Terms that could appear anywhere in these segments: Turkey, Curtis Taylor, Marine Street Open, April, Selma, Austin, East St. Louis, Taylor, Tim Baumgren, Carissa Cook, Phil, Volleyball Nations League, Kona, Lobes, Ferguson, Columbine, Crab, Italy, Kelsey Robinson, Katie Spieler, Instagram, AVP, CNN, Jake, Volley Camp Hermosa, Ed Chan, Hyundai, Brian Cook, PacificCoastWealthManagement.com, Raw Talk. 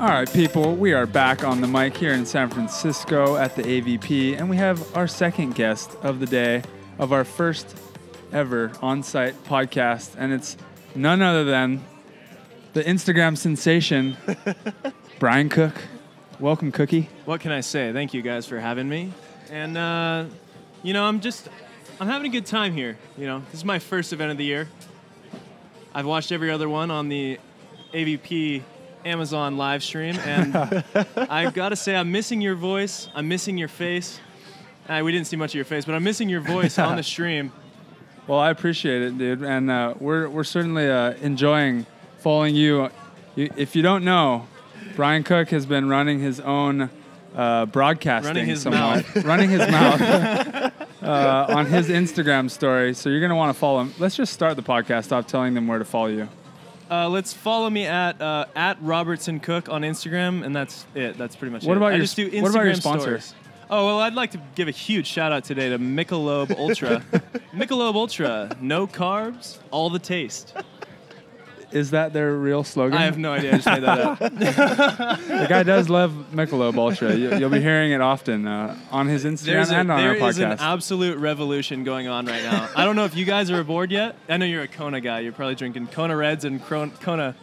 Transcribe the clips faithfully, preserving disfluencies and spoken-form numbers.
All right, people, we are back on the mic here in San Francisco at the A V P, and we have our second guest of the day of our first ever on-site podcast, and it's none other than the Instagram sensation, Brian Cook. Welcome, Cookie. What can I say? Thank you guys for having me. And, uh, you know, I'm just, I'm having a good time here. You know, this is my first event of the year. I've watched every other one on the A V P Amazon live stream, and I gotta say, I'm missing your voice. I'm missing your face. Uh, we didn't see much of your face, but I'm missing your voice on the stream. Well, I appreciate it, dude, and uh, we're we're certainly uh, enjoying following you. you. If you don't know, Brian Cook has been running his own uh, broadcasting, running his somewhat. mouth, running his mouth uh, on his Instagram story. So you're gonna want to follow him. Let's just start the podcast off telling them where to follow you. Uh, let's follow me at uh, at RobertsonCook on Instagram, and that's it. That's pretty much what it. About I your, just do Instagram what about your sponsors? Stories. Oh, well, I'd like to give a huge shout-out today to Michelob Ultra. Michelob Ultra, no carbs, all the taste. Is that their real slogan? I have no idea. I just made that up. The guy does love Michelob Ultra. You, you'll be hearing it often uh, on his Instagram a, and on our podcast. There is an absolute revolution going on right now. I don't know if you guys are aboard yet. I know you're a Kona guy. You're probably drinking Kona Reds and Kona Kona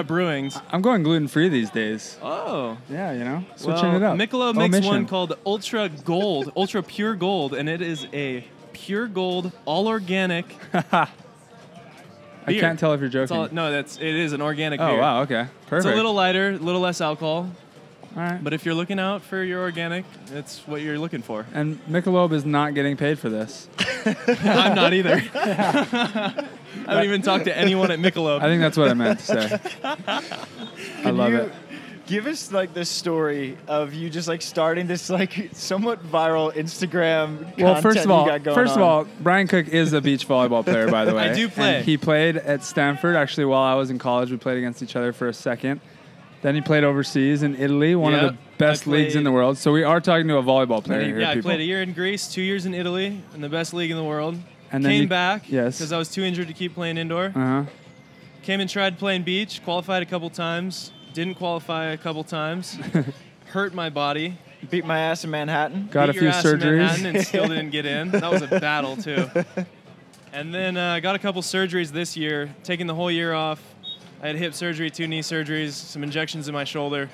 I'm, Brewings. I'm going gluten-free these days. Oh. Yeah, you know, switching well, it up. Michelob makes Omission. one called Ultra Gold, Ultra Pure Gold, and it is a pure gold, all-organic Beer. I can't tell if you're joking. That's all, no, that's it is an organic oh, beer. Oh, wow, okay. Perfect. It's a little lighter, a little less alcohol. All right. But if you're looking out for your organic, it's what you're looking for. And Michelob is not getting paid for this. I'm not either. I haven't even talked to anyone at Michelob. I think that's what I meant to say. I love it. Give us, like, this story of you just, like, starting this, like, somewhat viral Instagram well, content first of all, you got going First of all, on. Brian Cook is a beach volleyball player, by the way. I do play. And he played at Stanford. Actually, while I was in college, we played against each other for a second. Then he played overseas in Italy, one yep, of the best leagues in the world. So we are talking to a volleyball player here, yeah, people. I played a year in Greece, two years in Italy, in the best league in the world. And Came then you, back because yes. I was too injured to keep playing indoor. Uh-huh. Came and tried playing beach, qualified a couple times. Didn't qualify a couple times. Hurt my body. Beat my ass in Manhattan. Got Beat a few your ass surgeries. In Manhattan and still didn't get in. That was a battle, too. And then I uh, got a couple surgeries this year, taking the whole year off. I had hip surgery, two knee surgeries, some injections in my shoulder.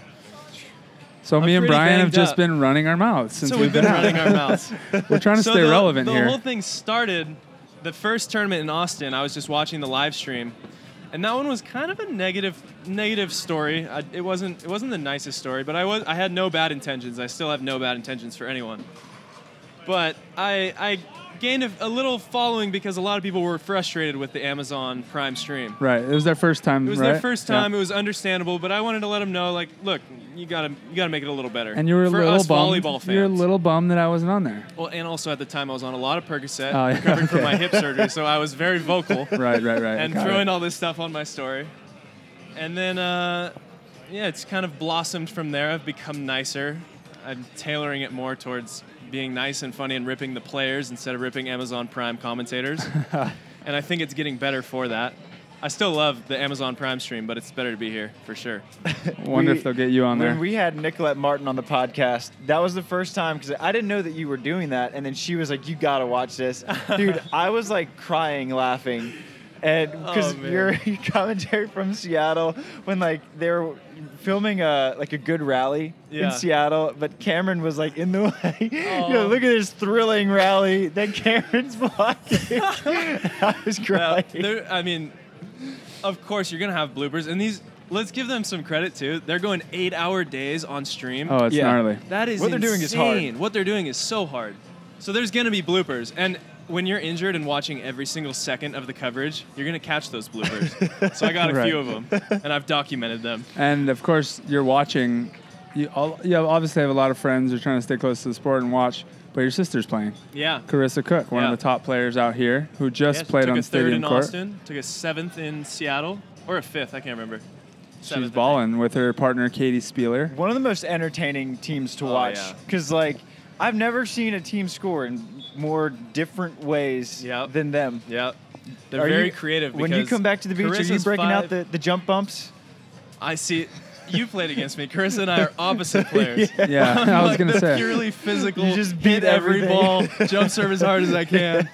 So I'm me and Brian have just up. been running our mouths since so we've, we've been, been running our mouths. We're trying to so stay the, relevant the here. The whole thing started the first tournament in Austin. I was just watching the live stream. And that one was kind of a negative, negative story. I, it wasn't, it wasn't the nicest story, but I was, I had no bad intentions. I still have no bad intentions for anyone. But I, I gained a, a little following because a lot of people were frustrated with the Amazon Prime stream. Right. It was their first time. It was right? their first time. Yeah. It was understandable, but I wanted to let them know, like, look, you gotta, you gotta make it a little better. And you were a for little us bummed. volleyball fans. You're a little bummed that I wasn't on there. Well, and also at the time I was on a lot of Percocet, oh, yeah. recovering okay. from my hip surgery, so I was very vocal. Right, right, right. And Got throwing it. all this stuff on my story. And then, uh, yeah, it's kind of blossomed from there. I've become nicer. I'm tailoring it more towards being nice and funny and ripping the players instead of ripping Amazon Prime commentators. And I think it's getting better for that. I still love the Amazon Prime stream, but it's better to be here for sure. Wonder we, if they'll get you on there. When we had Nicolette Martin on the podcast, that was the first time because I didn't know that you were doing that. And then she was like, you got to watch this. Dude, I was like crying, laughing. And because oh, your commentary from Seattle when like they were filming a like a good rally yeah. in Seattle, but Cameron was like in the way. Oh. You know, look at this thrilling rally that Cameron's blocking. I was crying. Now, I mean, of course, you're going to have bloopers. And these, let's give them some credit, too. They're going eight-hour days on stream. Oh, it's yeah. gnarly. That is What insane. they're doing is hard. What they're doing is so hard. So there's going to be bloopers. And when you're injured and watching every single second of the coverage, you're going to catch those bloopers. So I got a right. few of them, and I've documented them. And, of course, you're watching. You, all, you obviously have a lot of friends who are trying to stay close to the sport and watch, but your sister's playing. Yeah. Carissa Cook, one yeah. of the top players out here, who just yeah, she played took on a stadium court. Took a third in Austin, took a seventh in Seattle, or a fifth, I can't remember. Seventh, She's balling with her partner, Katie Spieler. One of the most entertaining teams to oh, watch, because, yeah. like, I've never seen a team score in more different ways yep. than them. Yeah. They're are very you, creative. When you come back to the beach, Carissa's are you breaking five. out the, the jump bumps? I see. you played against me. Carissa and I are opposite players. Yeah, yeah. I'm I was like going to say. Purely physical. You just beat hit every ball, jump serve as hard as I can.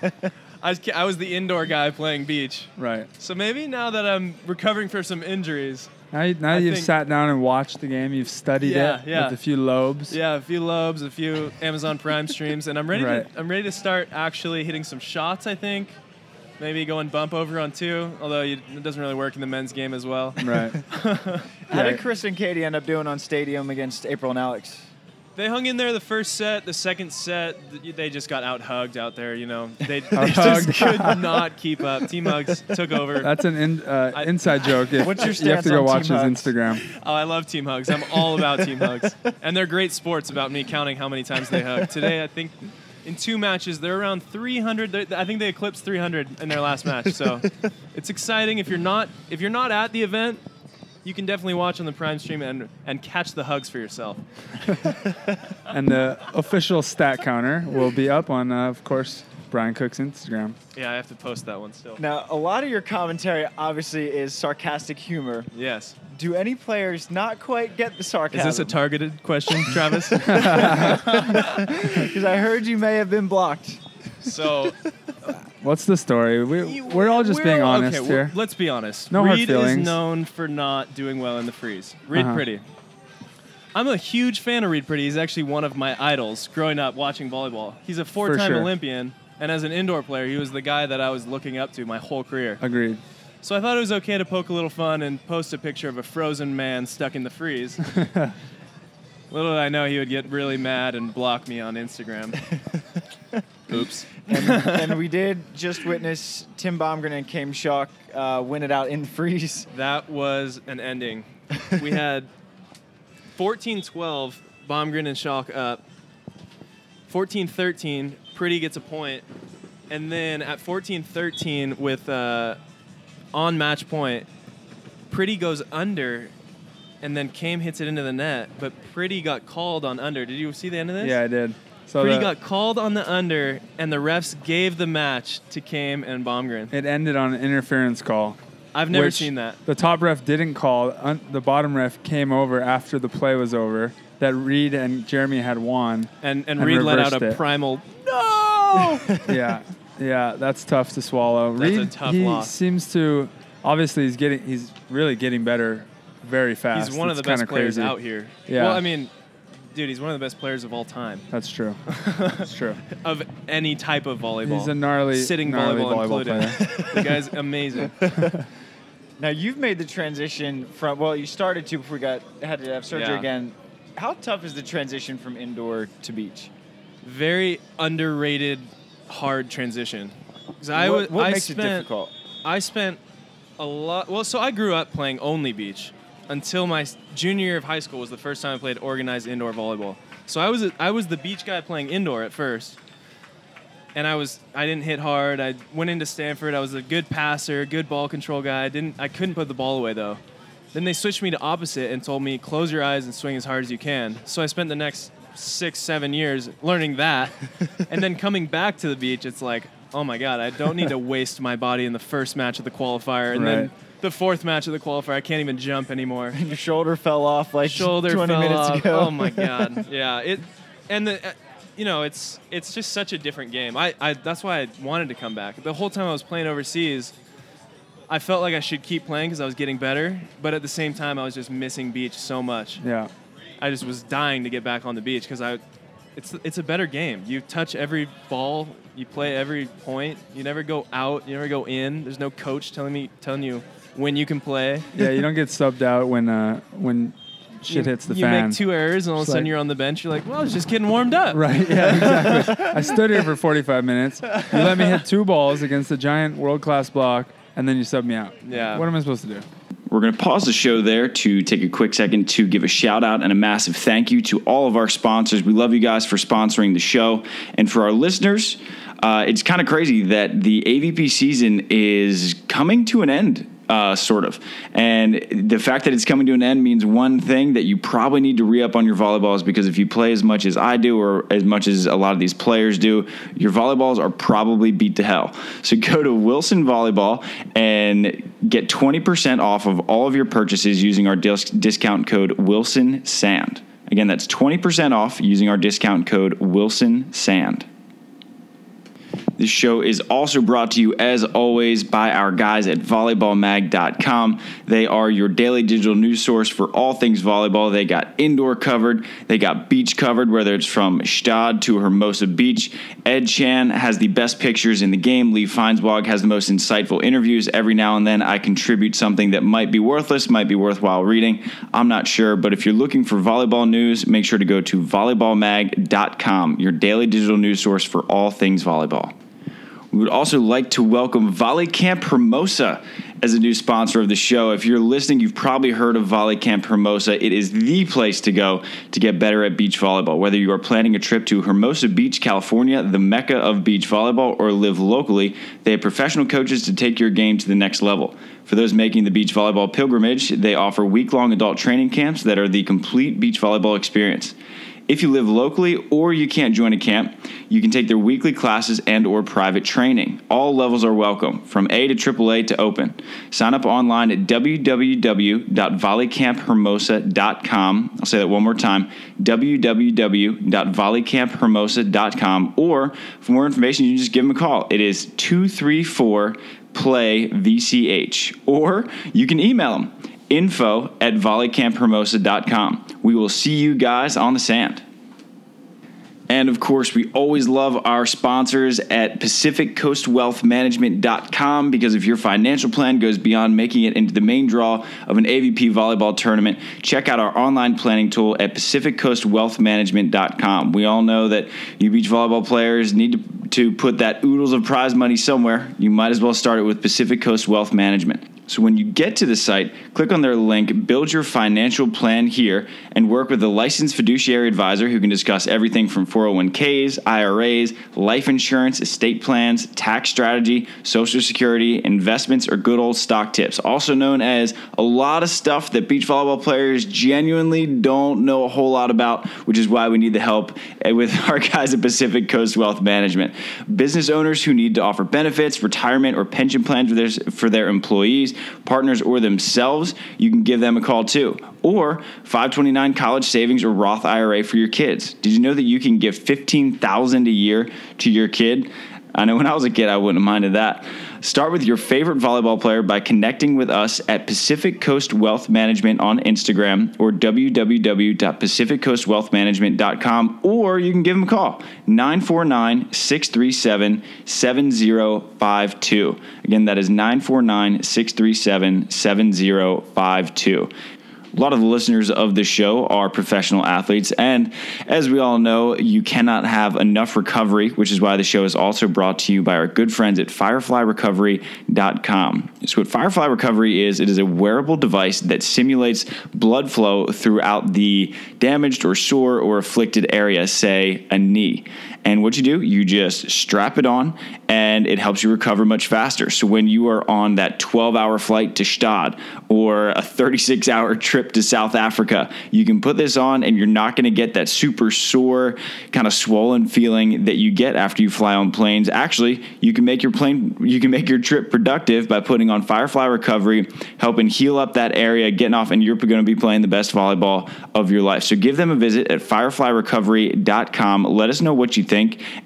I, I was the indoor guy playing beach. Right. So maybe now that I'm recovering from some injuries. Now, you, now that you've think, sat down and watched the game, you've studied yeah, it yeah. with a few lobes. Yeah, a few lobes, a few Amazon Prime streams, and I'm ready. Right. To, I'm ready to start actually hitting some shots. I think maybe going bump over on two, although you, it doesn't really work in the men's game as well. Right. How did Chris and Katie end up doing on Stadium against April and Alex? They hung in there the first set, the second set, they just got out-hugged out there, you know. They, they just could not keep up. Team Hugs took over. That's an in, uh, I, inside joke. If, what's your stance on Team Hugs? You have to go watch his Instagram. Oh, I love Team Hugs. I'm all about Team Hugs. And they're great sports about me counting how many times they hug. Today, I think in two matches, they're around three hundred. They're, I think they eclipsed three hundred in their last match. So it's exciting. If you're not, if you're not at the event, you can definitely watch on the Prime stream and, and catch the hugs for yourself. And the official stat counter will be up on, uh, of course, Brian Cook's Instagram. Yeah, I have to post that one still. Now, a lot of your commentary, obviously, is sarcastic humor. Yes. Do any players not quite get the sarcasm? Is this a targeted question, Travis? Because I heard you may have been blocked. So... What's the story? We, we're all just we're, being honest okay, here. Let's be honest. No hard feelings. Reed is known for not doing well in the freeze. Reed uh-huh. Pretty. I'm a huge fan of Reed Pretty. He's actually one of my idols growing up watching volleyball. He's a four-time sure. Olympian, and as an indoor player, he was the guy that I was looking up to my whole career. Agreed. So I thought it was okay to poke a little fun and post a picture of a frozen man stuck in the freeze. Little did I know he would get really mad and block me on Instagram. Oops. and, and we did just witness Tim Baumgren and Kame Shock uh, win it out in freeze. That was an ending. We had fourteen twelve, Baumgren and Shock up. fourteen thirteen, Pretty gets a point. And then at fourteen thirteen with uh, on match point, Pretty goes under. And then Kame hits it into the net, but Pretty got called on under. Did you see the end of this? Yeah, I did. So Pretty got called on the under, and the refs gave the match to Kame and Baumgren. It ended on an interference call. I've never seen that. The top ref didn't call. Un- the bottom ref came over after the play was over, that Reed and Jeremy had won. And, and, and Reed let out a it. primal, no! yeah, yeah, that's tough to swallow. That's Reed, a tough he loss. seems to, obviously he's getting, he's really getting better. Very fast. He's one it's of the best players crazy. out here. Yeah. Well, I mean, dude, he's one of the best players of all time. That's true. That's true. Of any type of volleyball. He's a gnarly sitting gnarly volleyball, volleyball player. The guy's amazing. Now you've made the transition from well, you started to before we got had to have surgery yeah. again. How tough is the transition from indoor to beach? Very underrated, hard transition. What, I w- what I makes spent, it difficult? I spent a lot. Well, so I grew up playing only beach. Until my junior year of high school was the first time I played organized indoor volleyball. So I was a, I was the beach guy playing indoor at first. And I was I didn't hit hard. I went into Stanford. I was a good passer, good ball control guy. I didn't I couldn't put the ball away though. Then they switched me to opposite and told me close your eyes and swing as hard as you can. So I spent the next six, seven years learning that. And then coming back to the beach, it's like, oh my God, I don't need to waste my body in the first match of the qualifier and right. then the fourth match of the qualifier, I can't even jump anymore. And your shoulder fell off like shoulder twenty fell minutes off. ago. Oh my God! Yeah, it, and the, uh, you know, it's it's just such a different game. I, I that's why I wanted to come back. The whole time I was playing overseas, I felt like I should keep playing because I was getting better, but at the same time, I was just missing beach so much. Yeah, I just was dying to get back on the beach because I, it's it's a better game. You touch every ball, you play every point, you never go out, you never go in. There's no coach telling me telling you. When you can play. Yeah, you don't get subbed out when uh, when shit you, hits the you fan. You make two errors, and all it's of a sudden like, you're on the bench. You're like, well, I was just getting warmed up. Right, yeah, exactly. I stood here for forty-five minutes. You let me hit two balls against a giant world-class block, and then you subbed me out. Yeah. What am I supposed to do? We're going to pause the show there to take a quick second to give a shout out and a massive thank you to all of our sponsors. We love you guys for sponsoring the show. And for our listeners, uh, it's kind of crazy that the A V P season is coming to an end Uh, sort of. And the fact that it's coming to an end means one thing, that you probably need to re-up on your volleyballs, because if you play as much as I do or as much as a lot of these players do, your volleyballs are probably beat to hell. So go to Wilson Volleyball and get twenty percent off of all of your purchases using our dis- discount code WilsonSand. Again, that's twenty percent off using our discount code WilsonSand. This show is also brought to you, as always, by our guys at volleyball mag dot com. They are your daily digital news source for all things volleyball. They got indoor covered. They got beach covered, whether it's from Stad to Hermosa Beach. Ed Chan has the best pictures in the game. Lee Feinswag has the most insightful interviews. Every now and then I contribute something that might be worthless, might be worthwhile reading. I'm not sure, but if you're looking for volleyball news, make sure to go to volleyball mag dot com, your daily digital news source for all things volleyball. We would also like to welcome Volley Camp Hermosa as a new sponsor of the show. If you're listening, you've probably heard of Volley Camp Hermosa. It is the place to go to get better at beach volleyball. Whether you are planning a trip to Hermosa Beach, California, the mecca of beach volleyball, or live locally, they have professional coaches to take your game to the next level. For those making the beach volleyball pilgrimage, they offer week-long adult training camps that are the complete beach volleyball experience. If you live locally or you can't join a camp, you can take their weekly classes and or private training. All levels are welcome, from A to triple A to open. Sign up online at w w w dot volley camp hermosa dot com. I'll say that one more time, w w w dot volley camp hermosa dot com. Or for more information, you can just give them a call. It is two three four play V C H. Or you can email them, info at volley camp hermosa dot com. We will see you guys on the sand. And of course, we always love our sponsors at Pacific Coast Wealth Management dot com, because if your financial plan goes beyond making it into the main draw of an A V P volleyball tournament, check out our online planning tool at Pacific Coast Wealth Management dot com. We all know that you beach volleyball players need to to put that oodles of prize money somewhere. You might as well start it with Pacific Coast Wealth Management. So when you get to the site, click on their link, build your financial plan here, and work with a licensed fiduciary advisor who can discuss everything from four oh one k's, I R A's, life insurance, estate plans, tax strategy, social security, investments, or good old stock tips, also known as a lot of stuff that beach volleyball players genuinely don't know a whole lot about, which is why we need the help with our guys at Pacific Coast Wealth Management. Business owners who need to offer benefits, retirement, or pension plans for their, for their employees, partners, or themselves, you can give them a call too. Or five twenty-nine college savings or Roth I R A for your kids. Did you know that you can give fifteen thousand dollars a year to your kid? I know when I was a kid, I wouldn't have minded that. Start with your favorite volleyball player by connecting with us at Pacific Coast Wealth Management on Instagram or w w w dot pacific coast wealth management dot com, or you can give them a call, nine four nine, six three seven, seven zero five two. Again, that is nine four nine, six three seven, seven zero five two. A lot of the listeners of this show are professional athletes, and as we all know, you cannot have enough recovery, which is why the show is also brought to you by our good friends at Firefly Recovery dot com. So what Firefly Recovery is, it is a wearable device that simulates blood flow throughout the damaged or sore or afflicted area, say a knee. And what you do, you just strap it on, and it helps you recover much faster. So when you are on that twelve-hour flight to Stad or a thirty-six-hour trip to South Africa, you can put this on, and you're not going to get that super sore, kind of swollen feeling that you get after you fly on planes. Actually, you can make your plane, you can make your trip productive by putting on Firefly Recovery, helping heal up that area, getting off, and you're going to be playing the best volleyball of your life. So give them a visit at Firefly Recovery dot com. Let us know what you think.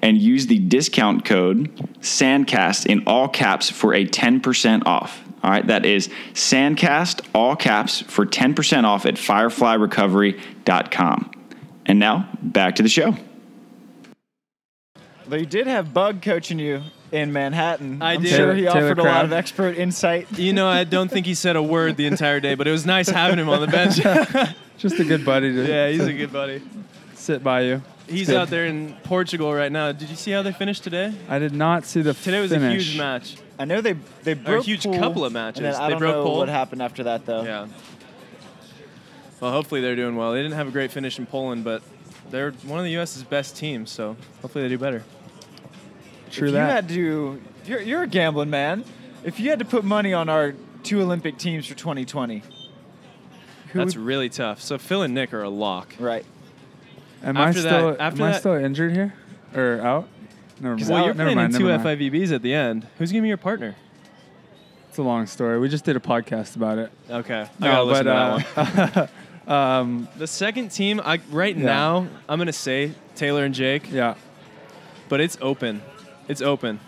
And use the discount code SANDCAST in all caps for a ten percent off. All right, that is SANDCAST, all caps, for ten percent off at Firefly Recovery dot com. And now, back to the show. But you did have Bug coaching you in Manhattan. I I'm did. sure he Taylor offered Crown. a lot of expert insight. You know, I don't think he said a word the entire day, but it was nice having him on the bench. Just a good buddy. To yeah, he's a good buddy. Sit by you. He's out there in Portugal right now. Did you see how they finished today? I did not see the Today was finish. a huge match. I know they they broke or a huge pool, couple of matches. And I they don't broke know pole. what happened after that, though. Yeah. Well, hopefully they're doing well. They didn't have a great finish in Poland, but they're one of the U S's best teams, so hopefully they do better. True if that. You had to, you're, you're a gambling man. If you had to put money on our two Olympic teams for twenty twenty. Who That's would... really tough. So Phil and Nick are a lock. Right. Am after I still that, after am that, I still injured here or out? Never mind. Well, you're never playing mind, in two F I V Bs at the end. Who's gonna be your partner? It's a long story. We just did a podcast about it. Okay. I no, gotta listen but, to that uh, one. um, the second team, I right yeah. now, I'm gonna say Taylor and Jake. Yeah. But it's open. It's open.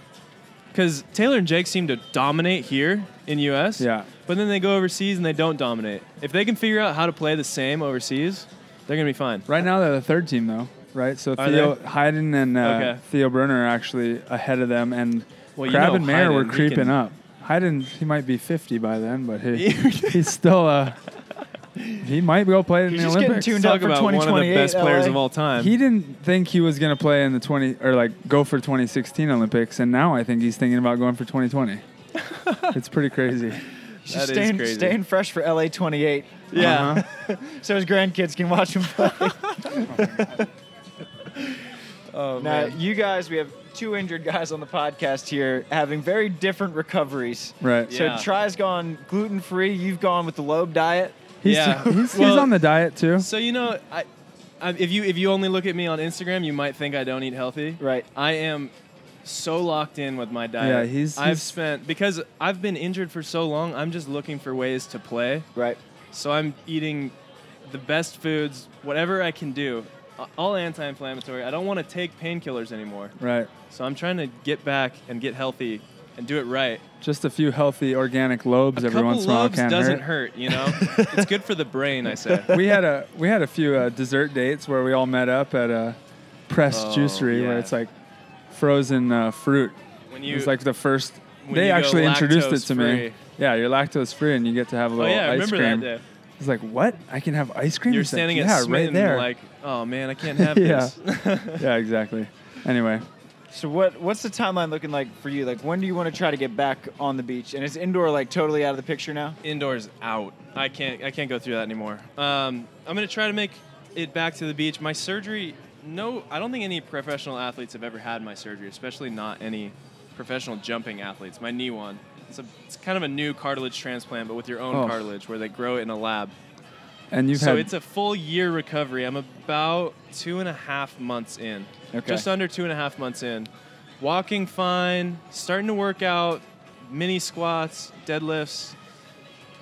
Because Taylor and Jake seem to dominate here in U S. Yeah. But then they go overseas and they don't dominate. If they can figure out how to play the same overseas, they're going to be fine. Right now, they're the third team, though, right? So are Theo they? Hyden and uh, okay. Theo Berner are actually ahead of them. And well, Crab you know, and Mayer Hyden, were creeping can... up. Hyden, he might be fifty by then, but he, he's still uh, – he might go play in You're the just Olympics. Getting tuned Talk up about one of the best L A players of all time. He didn't think he was going to play in the twenty – or, like, go for twenty sixteen Olympics, and now I think he's thinking about going for twenty twenty. It's pretty crazy. She's staying, staying fresh for L A twenty-eight. Yeah. Uh-huh. So his grandkids can watch him play. oh, now, man. You guys, we have two injured guys on the podcast here having very different recoveries. Right. So yeah. Try's gone gluten-free. You've gone with the Loeb diet. He's yeah. T- he's, well, he's on the diet, too. So, you know, I, I, if you if you only look at me on Instagram, you might think I don't eat healthy. Right. I am... so locked in with my diet. Yeah, he's. I've he's spent because I've been injured for so long. I'm just looking for ways to play. Right. So I'm eating the best foods, whatever I can do, all anti-inflammatory. I don't want to take painkillers anymore. Right. So I'm trying to get back and get healthy and do it right. Just a few healthy organic lobes a every once in a while can hurt. Doesn't hurt, you know. It's good for the brain, I say. We had a we had a few uh, dessert dates where we all met up at a pressed oh, juicery yeah. where it's like. Frozen uh, fruit. When you, it was like the first. They actually introduced it to free. me. Yeah, you're lactose free, and you get to have a little oh, yeah, ice cream. I remember that day. It's like, what? I can have ice cream. You're it's standing like, at yeah, Smitten, right there. Like, oh man, I can't have yeah. this. Yeah, exactly. Anyway. So what? What's the timeline looking like for you? Like, when do you want to try to get back on the beach? And is indoor like totally out of the picture now? Indoor's out. I can't. I can't go through that anymore. Um, I'm gonna try to make it back to the beach. My surgery. No, I don't think any professional athletes have ever had my surgery, especially not any professional jumping athletes. My knee one. It's, a, it's kind of a new cartilage transplant, but with your own oh. cartilage, where they grow it in a lab. And you've So had... it's a full year recovery. I'm about two and a half months in. Okay. Just under two and a half months in. Walking fine, starting to work out, mini squats, deadlifts.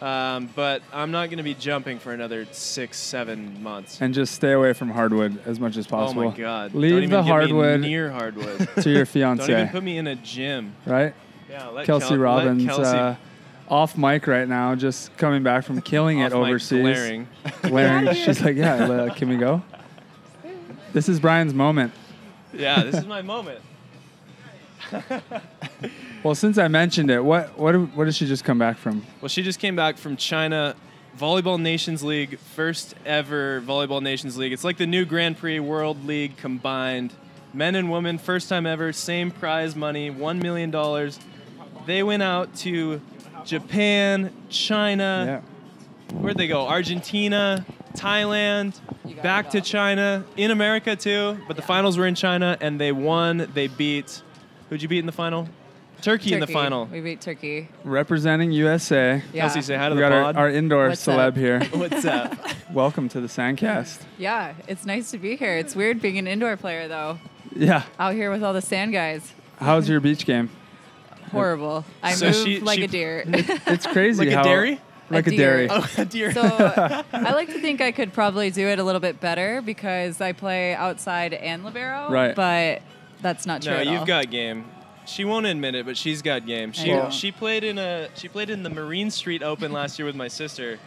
Um, but I'm not going to be jumping for another six, seven months. And just stay away from hardwood as much as possible. Oh, my God. Leave Don't even the hardwood, near hardwood to your fiancé. Don't even put me in a gym. Right? Yeah, let Kelsey Kel- Robinson, let Kelsey. Uh, off mic right now, just coming back from killing it overseas. glaring. glaring. She's like, yeah, uh, can we go? This is Brian's moment. Yeah, this is my moment. Well, since I mentioned it, what what what did she just come back from? Well, she just came back from China, Volleyball Nations League, first ever Volleyball Nations League. It's like the new Grand Prix World League combined. Men and women, first time ever, same prize money, one million dollars. They went out to Japan, China. Yeah. Where'd they go? Argentina, Thailand, back to China, in America too, but the finals were in China, and they won. They beat... Who'd you beat in the final? Turkey, Turkey in the final. We beat Turkey. Representing U S A. Yeah. Kelsey, say hi to we the got pod. Our, our indoor What's celeb up? Here. What's up? Welcome to the Sandcast. Yeah, it's nice to be here. It's weird being an indoor player, though. Yeah. Out here with all the sand guys. How's your beach game? Horrible. I so moved she, like she, a deer. It's crazy. Like how, a dairy? Like a, a dairy. Oh, a deer. So I like to think I could probably do it a little bit better because I play outside and libero. Right. But that's not true. No, at all. You've got game. She won't admit it, but she's got game. She yeah. she played in a she played in the Marine Street Open last year with my sister,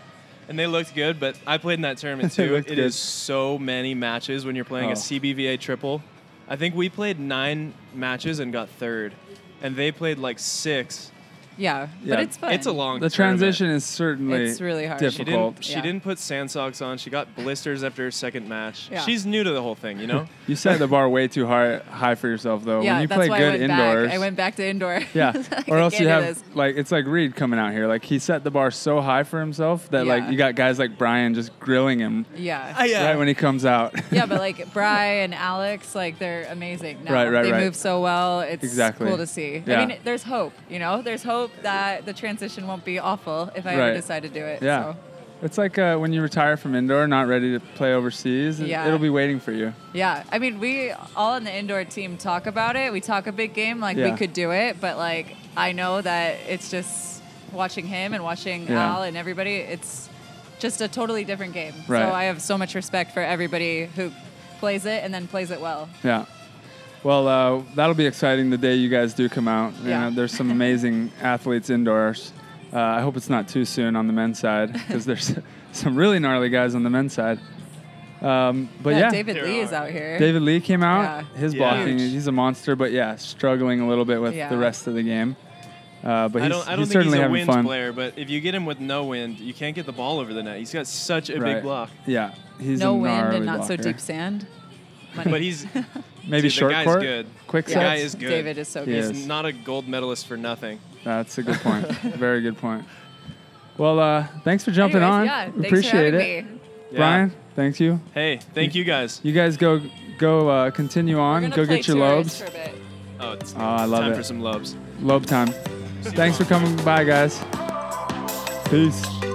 and they looked good. But I played in that tournament too. it good. is so many matches when you're playing oh. a C B V A triple. I think we played nine matches and got third, and they played like six. Yeah, yeah. But it's fun. It's a long. The tournament. Transition is certainly it's really hard. Difficult. She didn't, she yeah. didn't put sand socks on. She got blisters after her second match. Yeah. She's new to the whole thing, you know. You set the bar way too high, high for yourself, though. Yeah, when you that's play why good I indoors, back. I went back to indoor. Yeah, like, or else you have this. Like it's like Reed coming out here. Like he set the bar so high for himself that yeah. like you got guys like Brian just grilling him. Yeah, uh, yeah. Right when he comes out. Yeah, but like Brian and Alex, like they're amazing. Now. Right, right, they right. They move so well. It's exactly. cool to see. Yeah. I mean, there's hope. You know, there's hope. hope that the transition won't be awful if I right. ever decide to do it. Yeah. So. It's like uh, when you retire from indoor, not ready to play overseas, yeah. it'll be waiting for you. Yeah. I mean, we all on the indoor team talk about it. We talk a big game, like yeah. we could do it, but like I know that it's just watching him and watching yeah. Al and everybody, it's just a totally different game. Right. So I have so much respect for everybody who plays it and then plays it well. Yeah. Well, uh, that'll be exciting the day you guys do come out. Yeah. You know, there's some amazing athletes indoors. Uh, I hope it's not too soon on the men's side because there's some really gnarly guys on the men's side. Um, but yeah, yeah. David Lee is out here. David Lee came out. Yeah. His yeah. blocking, he's a monster, but yeah, struggling a little bit with yeah. the rest of the game. Uh, but he's, I don't, I don't he's think certainly he's a wind fun. player, but if you get him with no wind, you can't get the ball over the net. He's got such a right. big block. Yeah, he's no a wind and not blocker. So deep sand. Money. But he's maybe dude, short the guy's court, good. Quick yeah. The guy is good. David is so good. He's is. not a gold medalist for nothing. That's a good point. Very good point. Well, uh, thanks for jumping Anyways, on. Yeah, thanks Appreciate for it, me. Yeah. Brian. Thank you. Hey, thank you guys. You guys go go uh, continue on. Go get your lobes. For a bit. Oh, it's, oh, I love time it. for some lobes. Lobe time. Thanks for coming by, guys. Peace.